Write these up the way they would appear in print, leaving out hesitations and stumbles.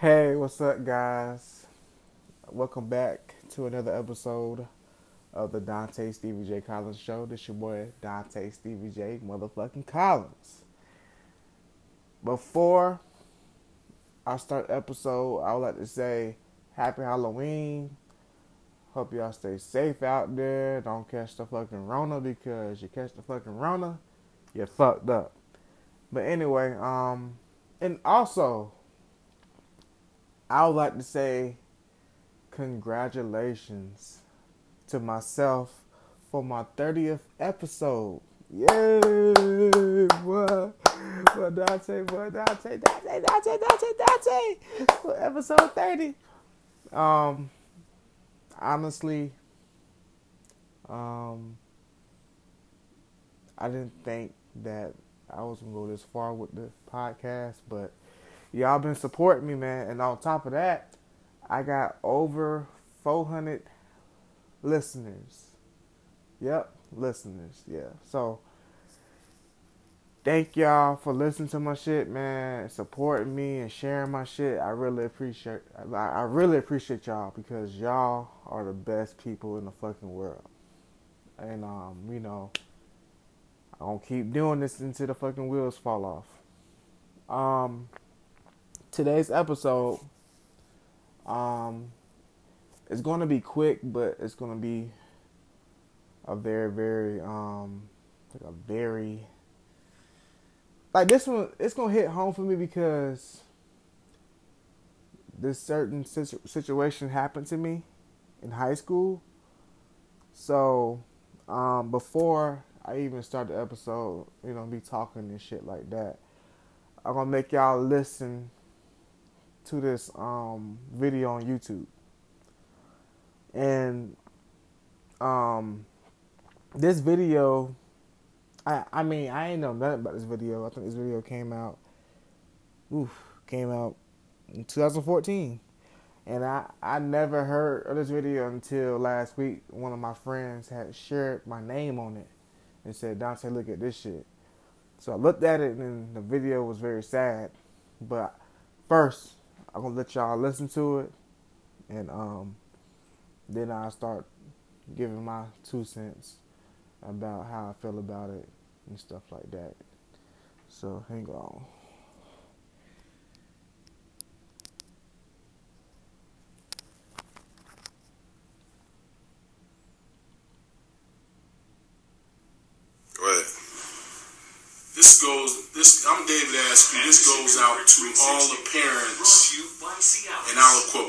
Hey, what's up, guys? Welcome back to another episode of the Dante Stevie J Collins Show. This your boy, Dante Stevie J motherfucking Collins. Before I start the episode, I would like to say happy Halloween. Hope y'all stay safe out there. Don't catch the fucking Rona, because you catch the fucking Rona, you're fucked up. But anyway, and also, I would like to say congratulations to myself for my 30th episode. Yay! Boy, Dante, for episode 30. Honestly, I didn't think that I was going to go this far with the podcast, but y'all been supporting me, man. And on top of that, I got over 400 listeners. Yep, listeners. Yeah. So, thank y'all for listening to my shit, man. Supporting me and sharing my shit. I really appreciate y'all, because y'all are the best people in the fucking world. And, you know, I'm going to keep doing this until the fucking wheels fall off. Today's episode is going to be quick, but it's going to be a very, this one, it's going to hit home for me, because this certain situation happened to me in high school. So, before I even start the episode, you know, be talking and shit like that, I'm going to make y'all listen to this video on YouTube. And this video, I mean, I ain't know nothing about this video. I think this video came out in 2014. And I never heard of this video until last week. One of my friends had shared my name on it and said, Dante, look at this shit. So I looked at it, and the video was very sad. But first, I'm going to let y'all listen to it, and then I'll start giving my 2 cents about how I feel about it and stuff like that. So hang on. Right. I'm David Askew. This goes out to all the parents in Alachua,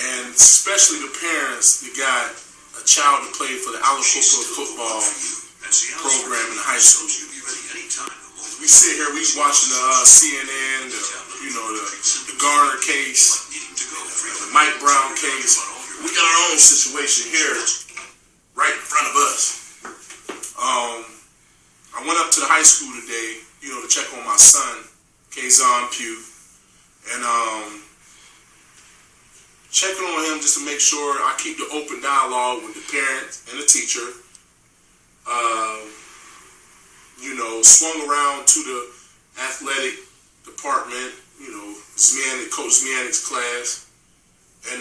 and especially the parents that got a child that played for the Alachua football program in high school. We sit here, we watching the CNN, the Garner case, the Mike Brown case. We got our own situation here right in front of us. I went up to the high school today, to check on my son, Kazan Pugh, and checking on him just to make sure I keep the open dialogue with the parents and the teacher. Swung around to the athletic department, Coach Zmianic's class, and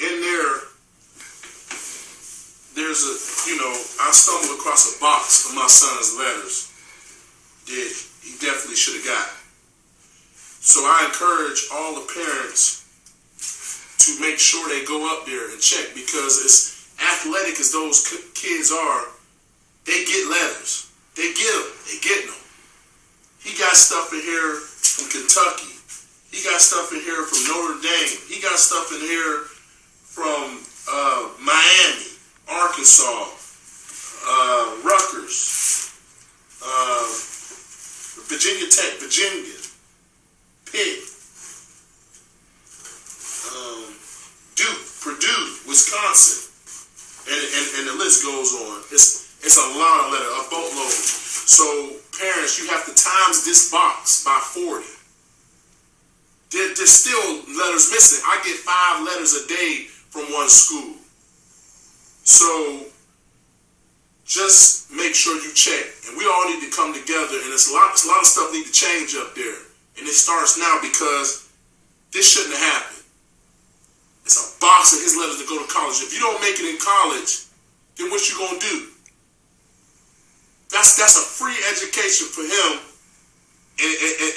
in there, I stumbled across a box of my son's letters that he definitely should have got. So I encourage all the parents to make sure they go up there and check, because as athletic as those kids are, they get letters. They get them. They get them. He got stuff in here from Kentucky. He got stuff in here from Notre Dame. He got stuff in here from Miami, Arkansas, Rutgers, Virginia Tech, Virginia, Pitt, Duke, Purdue, Wisconsin, and the list goes on. It's a lot of letter, a boatload. So parents, you have to times this box by 40. There's still letters missing. I get 5 letters a day from one school. So, just make sure you check. And we all need to come together. And there's a lot of stuff need to change up there. And it starts now because this shouldn't have happened. It's a box of his letters to go to college. If you don't make it in college, then what you gonna do? That's a free education for him, and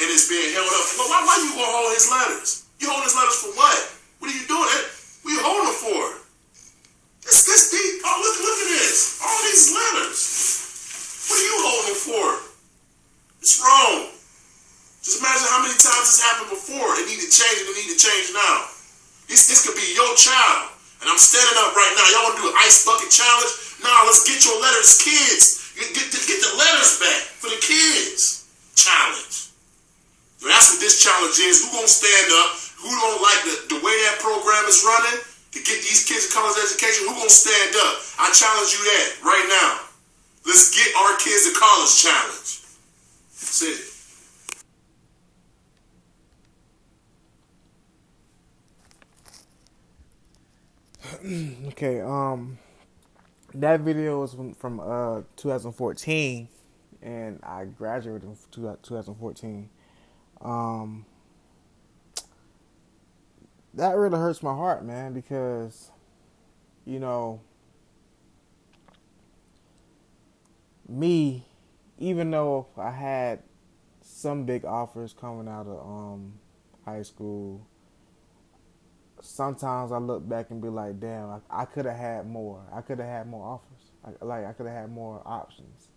it's being held up. Well, why you gonna hold his letters? You hold his letters for what? What are you doing? What are you holding them for? This deep. Oh, look at this. All these letters. What are you holding them for? It's wrong. Just imagine how many times this happened before. It needed change, and it needed change now. This could be your child. And I'm standing up right now. Y'all want to do an ice bucket challenge? Nah, let's get your letters, kids. Get the letters back for the kids. Challenge. So that's what this challenge is. Who gonna stand up? Who don't like the way that program is running to get these kids a college education? Who gonna stand up? I challenge you that right now. Let's get our kids a college challenge. That's it. Okay, that video was from 2014, and I graduated in 2014. That really hurts my heart, man, because, you know, me, even though I had some big offers coming out of high school, sometimes I look back and be like, damn, I could have had more. I could have had more offers. I could have had more options.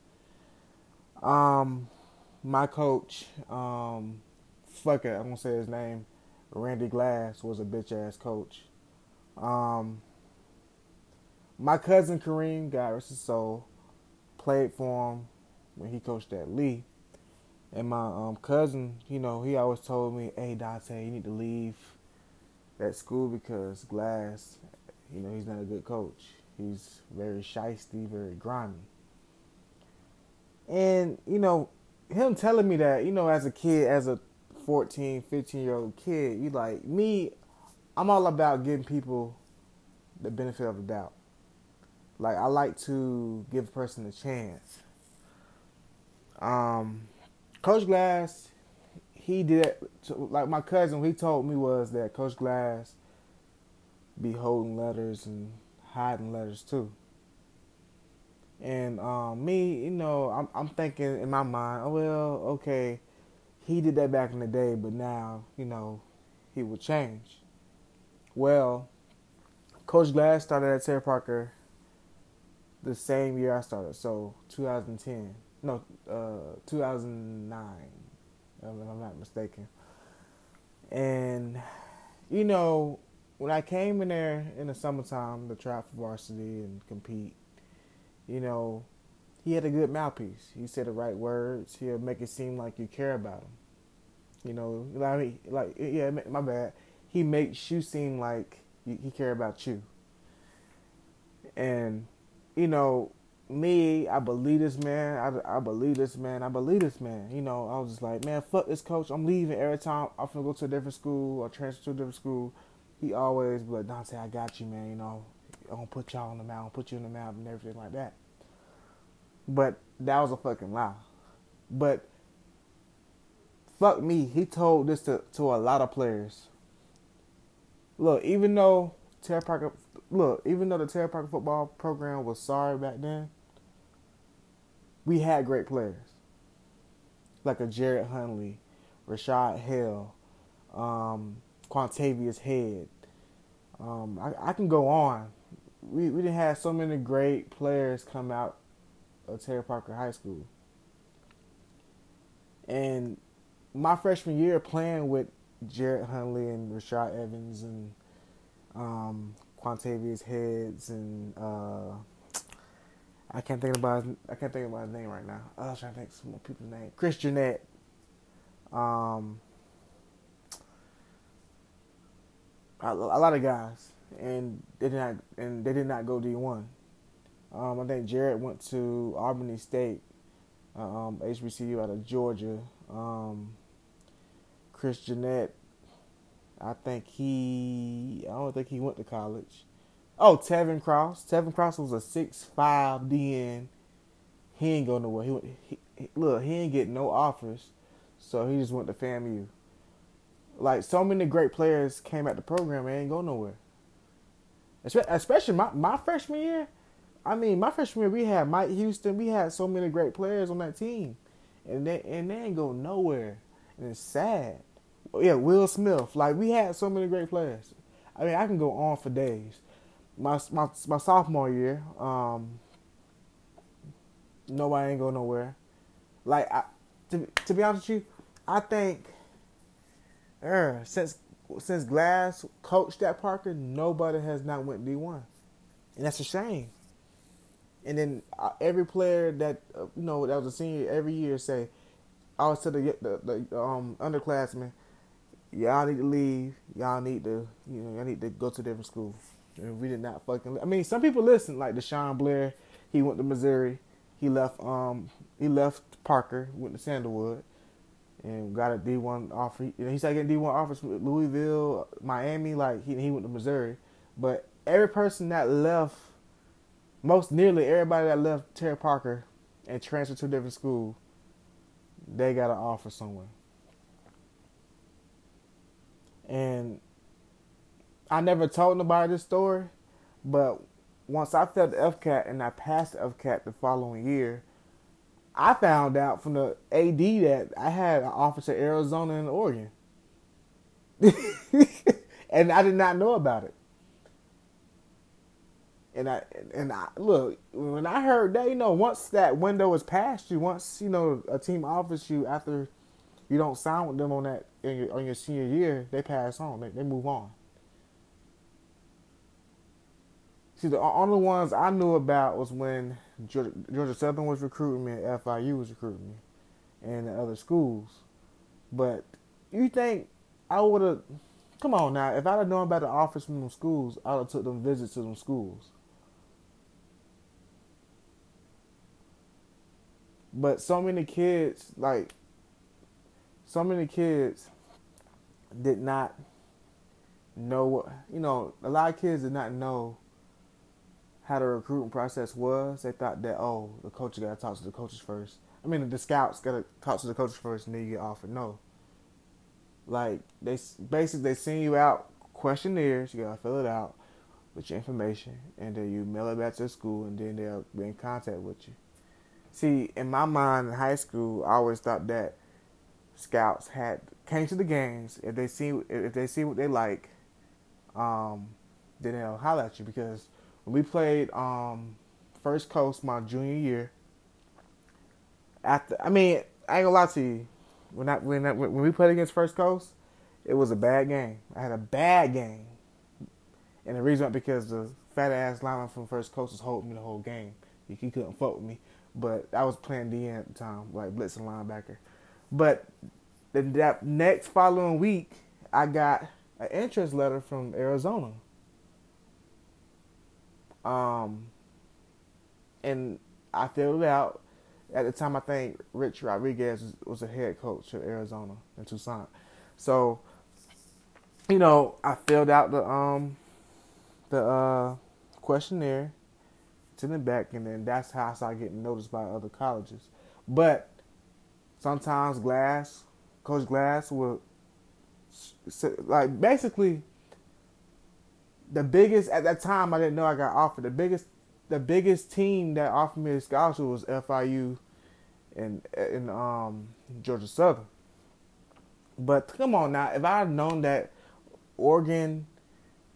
My coach, I'm gonna say his name, Randy Glass, was a bitch-ass coach. My cousin Kareem, God rest his soul, played for him when he coached at Lee. And my cousin, you know, he always told me, hey, Dante, you need to leave that school because Glass, you know, he's not a good coach. He's very shisty, very grimy. And, you know, him telling me that, you know, as a kid, as a 14, 15-year-old kid, you like, me, I'm all about giving people the benefit of the doubt. Like, I like to give a person a chance. Coach Glass, he did it, like my cousin, he told me was that Coach Glass be holding letters and hiding letters too. And me, you know, I'm thinking in my mind, oh, well, okay, he did that back in the day, but now, you know, he will change. Well, Coach Glass started at Terry Parker the same year I started, so 2009, if I'm not mistaken. And, you know, when I came in there in the summertime to try for varsity and compete, you know, he had a good mouthpiece. He said the right words. He'll make it seem like you care about him. You know, he makes you seem like he care about you. And, you know, me, I believe this man. I believe this man. You know, I was just like, man, fuck this coach. I'm leaving every time. I'm going to go to a different school or transfer to a different school. He always be like, Dante, I got you, man. You know, I'm going to put y'all on the mound, put you in the mound and everything like that. But that was a fucking lie. But fuck me, he told this to a lot of players. Look, even though the Terry Parker football program was sorry back then, we had great players. Like a Jared Hundley, Rashad Hill, Quantavious Head. I can go on. We didn't have so many great players come out of Terry Parker High School. And my freshman year playing with Jared Hundley and Rashad Evans and Quantavious Heads and I can't think about his name right now. I was trying to think of some more people's name. Chris Jeanette. A lot of guys, and they did not go D1. I think Jared went to Albany State, HBCU out of Georgia. Chris Jeanette, I don't think he went to college. Oh, Tevin Cross. Tevin Cross was a 6'5" DN. He ain't going nowhere. He ain't getting no offers. So he just went to FAMU. Like, so many great players came at the program and ain't go nowhere. Especially my freshman year. I mean, my freshman year, we had Mike Houston. We had so many great players on that team. And they ain't go nowhere. And it's sad. Yeah, Will Smith. Like, we had so many great players. I mean, I can go on for days. My sophomore year, nobody ain't go nowhere. Like, to be honest with you, I think since Glass coached at Parker, nobody has not went D1. And that's a shame. And then every player that, that was a senior every year say, I always tell the underclassmen, y'all need to leave. Y'all need to, y'all need to go to a different school. And we did not fucking. I mean, some people listen, like Deshaun Blair. He went to Missouri. He left. He left Parker, went to Sandalwood, and got a D1 offer. He started getting D1 offers from Louisville, Miami. Like he went to Missouri. But every person that left, most nearly everybody that left Terry Parker and transferred to a different school, they got an offer somewhere. And I never told nobody this story, but once I failed the FCAT and I passed the FCAT the following year, I found out from the AD that I had an offer to Arizona and Oregon. And I did not know about it. And I look, when I heard that, once that window was past you, once, a team offers you after you don't sign with them on that on your senior year, they pass on. They move on. See, the only ones I knew about was when Georgia Southern was recruiting me and FIU was recruiting me and the other schools. But you think I would have, come on now, if I'd have known about the offers from them schools, I would have took them visits to them schools. But so many kids did not know what, a lot of kids did not know how the recruiting process was. They thought that, the coach got to talk to the coaches first. I mean, the scouts got to talk to the coaches first and then you get offered. No. Like, they send you out questionnaires. You got to fill it out with your information. And then you mail it back to the school and then they'll be in contact with you. See, in my mind in high school, I always thought that scouts came to the games. If they see what they like, then they'll holler at you. Because when we played First Coast my junior year, I ain't gonna lie to you, when we played against First Coast, it was a bad game. I had a bad game, and the reason was because the fat ass lineman from First Coast was holding me the whole game. He couldn't fuck with me, but I was playing DN at the time, like blitzing linebacker. But that next following week, I got an interest letter from Arizona. And I filled it out. At the time, I think Rich Rodriguez was the head coach of Arizona in Tucson. So, I filled out the questionnaire, sent it back, and then that's how I started getting noticed by other colleges. But sometimes Coach Glass would, like, basically. The biggest, at that time, I didn't know I got offered. The biggest team that offered me a scholarship was FIU and Georgia Southern. But come on now, if I had known that Oregon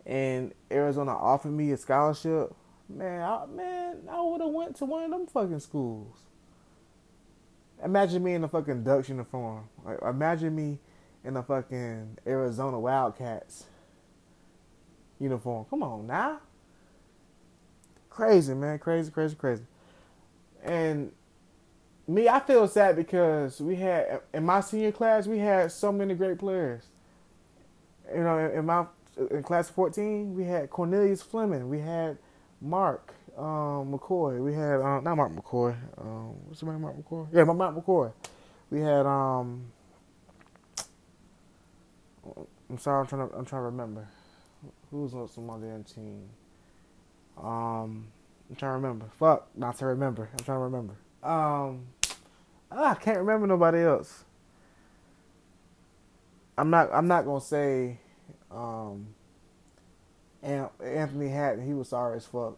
and Arizona offered me a scholarship, man, I would have went to one of them fucking schools. Imagine me in a fucking Ducks uniform. Like, imagine me in the fucking Arizona Wildcats uniform. Come on now. Crazy, man. Crazy. And me, I feel sad because we had, in my senior class, we had so many great players. In class 14, we had Cornelius Fleming. We had Mark McCoy. We had, not Mark McCoy. What's the name, Mark McCoy? Yeah, Mark McCoy. We had, I'm sorry, I'm trying to remember. Who was on some other team? I'm trying to remember. I'm trying to remember. I can't remember nobody else. I'm not gonna say Anthony Hatton, he was sorry as fuck.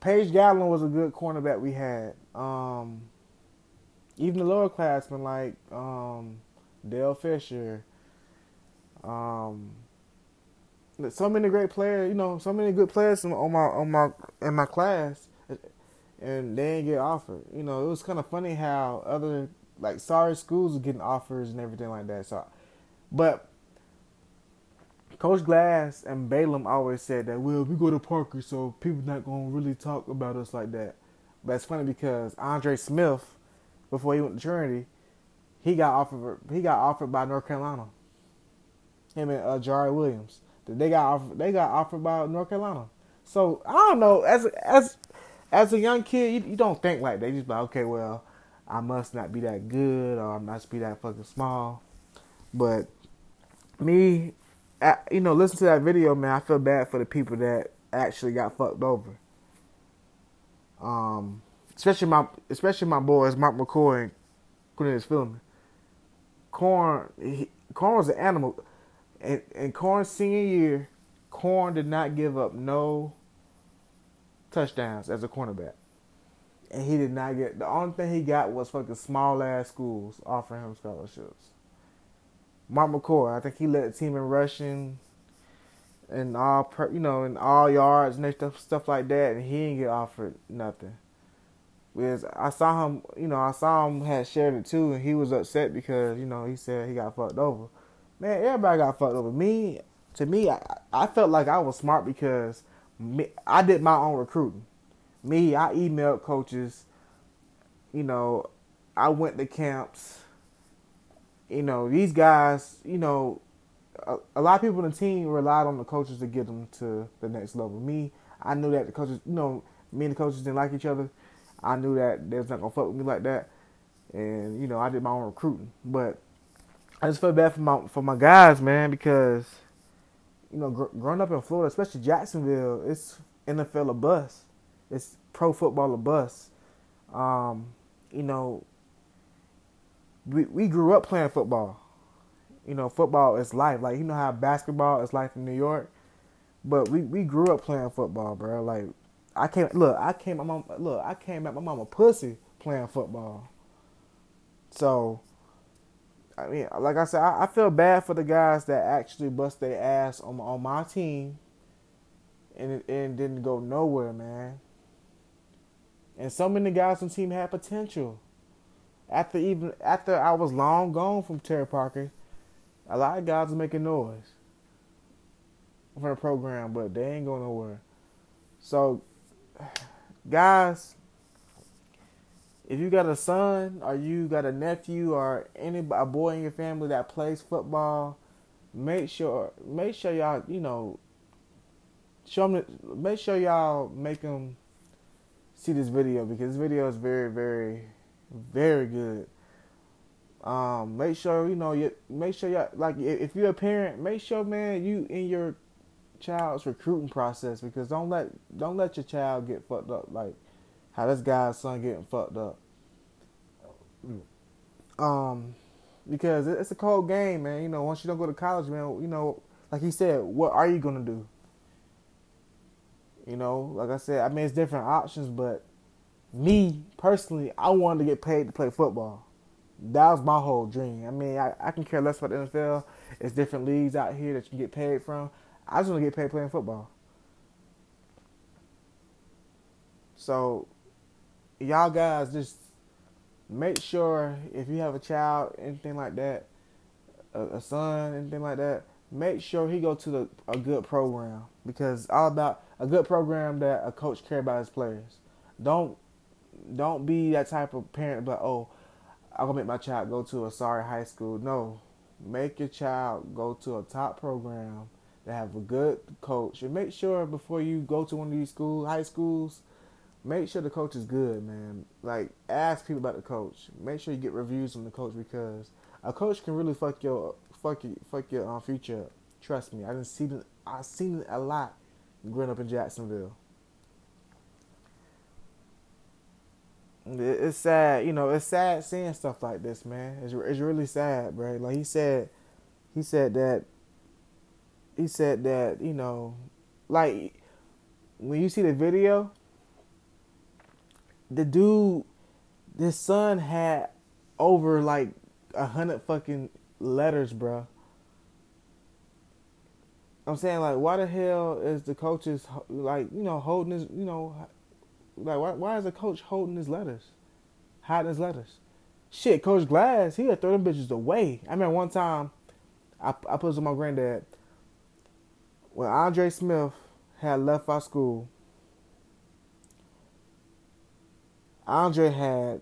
Paige Gatlin was a good cornerback we had. Even the lower classmen like Dale Fisher. So many great players, you know, so many good players in my class, and they didn't get offered. You know, it was kind of funny how other like sorry schools were getting offers and everything like that. So, but Coach Glass and Balaam always said that, well, we go to Parker, so people not gonna really talk about us like that. But it's funny because Andre Smith, before he went to Trinity, he got offered by North Carolina. Him and Jari Williams. They got offered by North Carolina. So I don't know. As a young kid, you don't think like that. You just like, okay, well, I must not be that good, or I must be that fucking small. But me, listen to that video, man. I feel bad for the people that actually got fucked over. Especially my boys, Mark McCoy and Cornelius Fillman. Corn was an animal. And Corn's senior year, Corn did not give up no touchdowns as a cornerback. And he did not get... The only thing he got was fucking small-ass schools offering him scholarships. Mark McCoy, I think he led the team in rushing and all yards and stuff like that, and he didn't get offered nothing. Because I saw him had shared it too, and he was upset because, he said he got fucked over. Man, everybody got fucked over. I felt like I was smart because I did my own recruiting. I emailed coaches. I went to camps. These guys, a lot of people on the team relied on the coaches to get them to the next level. I knew that the coaches, me and the coaches didn't like each other. I knew that they was not going to fuck with me like that. And, I did my own recruiting. But I just feel bad for my guys, man, because growing up in Florida, especially Jacksonville, it's NFL a bust, it's pro football a bust. We grew up playing football. Football is life. Like how basketball is life in New York, but we grew up playing football, bro. Like I came at my mama pussy playing football. So. I mean, like I said, I feel bad for the guys that actually bust their ass on my team and didn't go nowhere, man. And so many guys on the team had potential. After I was long gone from Terry Parker, a lot of guys were making noise from the program, but they ain't going nowhere. So, guys... If you got a son or you got a nephew or a boy in your family that plays football, make sure y'all, show them. Make sure y'all make them see this video because this video is very, very, very good. Make sure y'all like if you're a parent, make sure, man, you in your child's recruiting process because don't let your child get fucked up like how this guy's son getting fucked up. Because it's a cold game, man. Once you don't go to college, man, like he said, what are you going to do? Like I said, I mean, it's different options, but me, personally, I wanted to get paid to play football. That was my whole dream. I mean, I can care less about the NFL. It's different leagues out here that you can get paid from. I just want to get paid playing football. So, y'all guys, just make sure if you have a child, anything like that, a son, anything like that, make sure he go to a good program because it's all about a good program that a coach cares about his players. Don't be that type of parent, but I'm gonna make my child go to a sorry high school. No, make your child go to a top program that have a good coach, and make sure before you go to one of these high schools. Make sure the coach is good, man. Like, ask people about the coach. Make sure you get reviews from the coach because a coach can really fuck your future up. Trust me, I've seen it a lot growing up in Jacksonville. It's sad, It's sad seeing stuff like this, man. It's really sad, bro. Like he said, He said that, you know, like when you see the video, the dude, his son had over like 100 fucking letters, bro. I'm saying, like, why the hell is the coaches, like, you know, holding his, you know, like, why is the coach holding his letters? Hiding his letters? Shit, Coach Glass, he'll throw them bitches away. I remember one time, I put this with my granddad. When Andre Smith had left our school, Andre had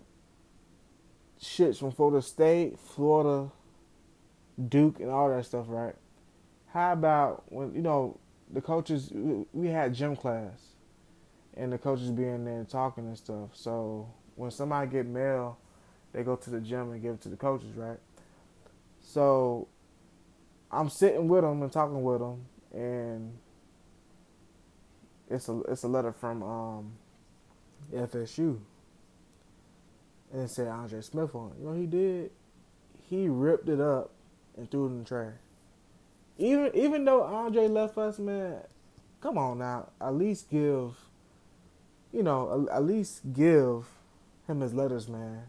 shits from Florida State, Florida, Duke, and all that stuff, right? How about when, you know, the coaches, we had gym class, and the coaches be in there talking and stuff. So when somebody get mail, they go to the gym and give it to the coaches, right? So I'm sitting with them and talking with them, and it's a letter from FSU. And it said Andre Smith on it. You know what he did? He ripped it up and threw it in the trash. Even though Andre left us, man, come on now. At least give, you know, at least give him his letters, man.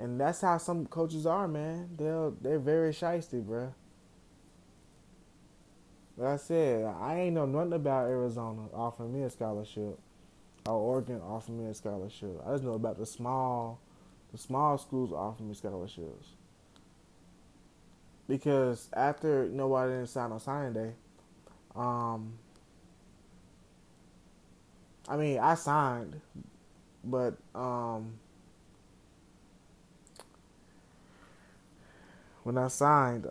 And that's how some coaches are, man. They're very shiesty, bruh. Like I said, I ain't know nothing about Arizona offering me a scholarship, or Oregon offering me a scholarship. I just know about the small schools offering me scholarships. Because after, you know, why I didn't sign on signing day, I mean, I signed, but when I signed,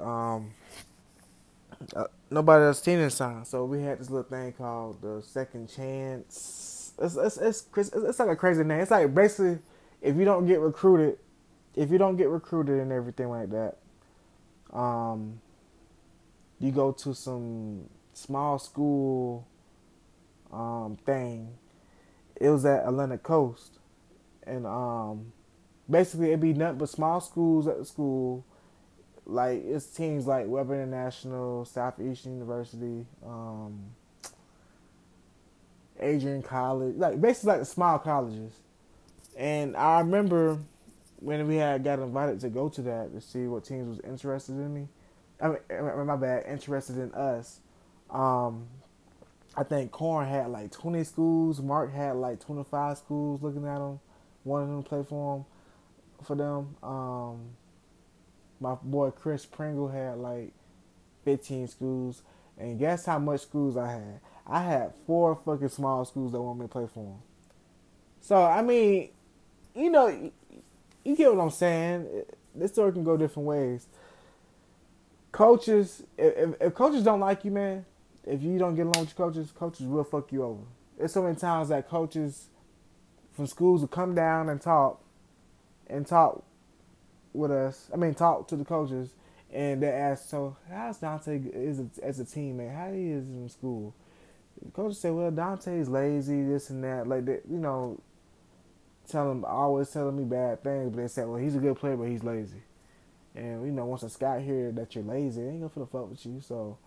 nobody else didn't sign. So we had this little thing called the second chance. It's like a crazy name. It's like basically if you don't get recruited and everything like that. You go to some small school thing. It was at Atlantic Coast, and basically it'd be nothing but small schools at the school. Like it's teams like Weber International, Southeastern University, Adrian College, like basically like the small colleges. And I remember when we had got invited to go to that to see what teams was interested in me. Interested in us. I think Corn had like 20 schools. Mark had like 25 schools looking at them, wanting them to play for them. My boy Chris Pringle had like 15 schools. And guess how much schools I had? I had 4 fucking small schools that wanted me to play for them. So, I mean, you know, you get what I'm saying? This story can go different ways. Coaches, if coaches don't like you, man, if you don't get along with your coaches will fuck you over. There's so many times that coaches from schools will come down and talk with us. I mean, talk to the coaches, and they ask, so how's Dante as a teammate? How he is in school? The coaches say, well, Dante's lazy, this and that. Like, they, you know, always telling me bad things, but they said, well, he's a good player, but he's lazy. And, you know, once a scout here that you're lazy, they ain't gonna feel the fuck with you. So,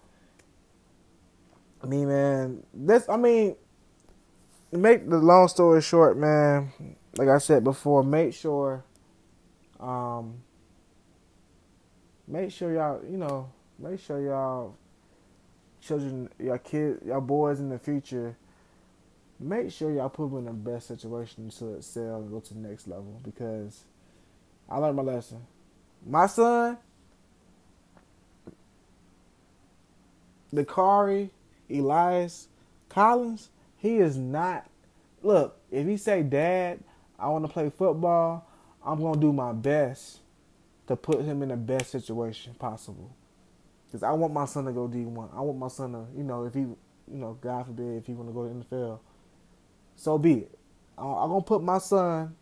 I mean, man, make the long story short, man, like I said before, make sure y'all, you know, make sure y'all children, y'all kids, y'all boys in the future, make sure y'all put them in the best situation to excel and go to the next level, because I learned my lesson. My son, Dakari Elias Collins, he is not, look, if he say, Dad, I want to play football, I'm going to do my best to put him in the best situation possible. Because I want my son to go D1. I want my son to, you know, if he, you know, God forbid, if he want to go to the NFL, so be it. I'm going to put my son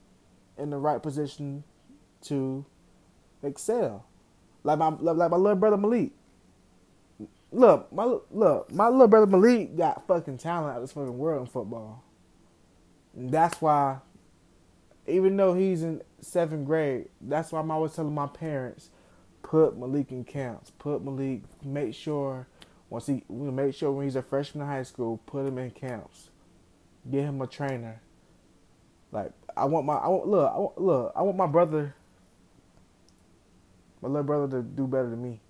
in the right position to excel. Like my little brother Malik. Look, my little brother Malik got fucking talent out of this fucking world in football. And that's why, even though he's in 7th grade, that's why I'm always telling my parents, put Malik in camps. Put Malik, make sure when he's a freshman in high school, put him in camps. Get him a trainer. Like, I want my brother, my little brother, to do better than me.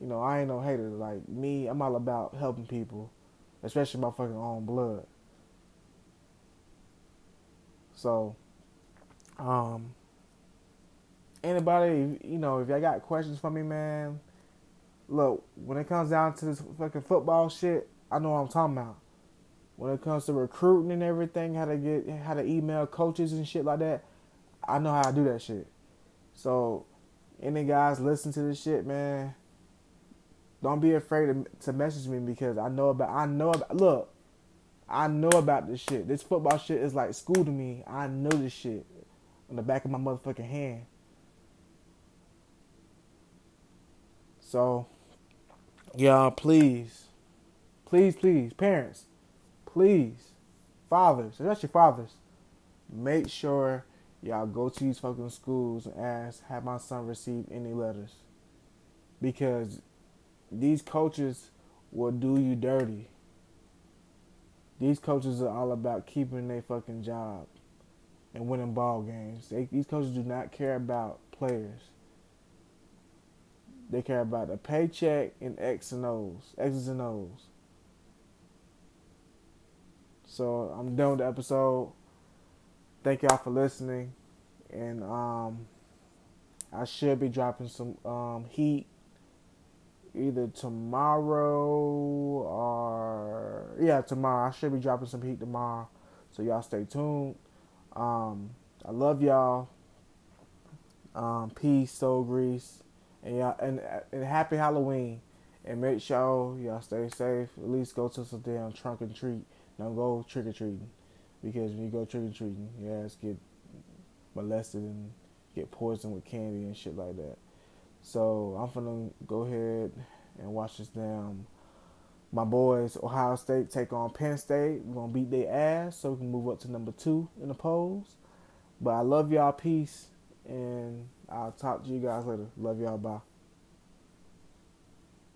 You know, I ain't no hater. Like, me, I'm all about helping people, especially my fucking own blood. So, anybody, you know, if y'all got questions for me, man, look, when it comes down to this fucking football shit, I know what I'm talking about. When it comes to recruiting and everything, how to email coaches and shit like that, I know how to do that shit. So, any guys listen to this shit, man, don't be afraid to message me, because I know about this shit. This football shit is like school to me. I know this shit on the back of my motherfucking hand. So, y'all, please, parents, please, fathers, especially fathers, make sure y'all go to these fucking schools and ask, have my son received any letters? Because these coaches will do you dirty. These coaches are all about keeping their fucking job and winning ball games. These coaches do not care about players. They care about the paycheck and X's and O's. So I'm done with the episode. Thank y'all for listening. And I should be dropping some heat either tomorrow. I should be dropping some heat tomorrow. So y'all stay tuned. I love y'all. Peace, soul grease. And y'all, and happy Halloween, and make sure y'all stay safe. At least go to some damn trunk and treat. Don't go trick or treating, because when you go trick or treating, your ass get molested and get poisoned with candy and shit like that. So I'm gonna go ahead and watch this damn. My boys, Ohio State, take on Penn State. We're gonna beat their ass so we can move up to number 2 in the polls. But I love y'all. Peace. And I'll talk to you guys later. Love y'all. Bye.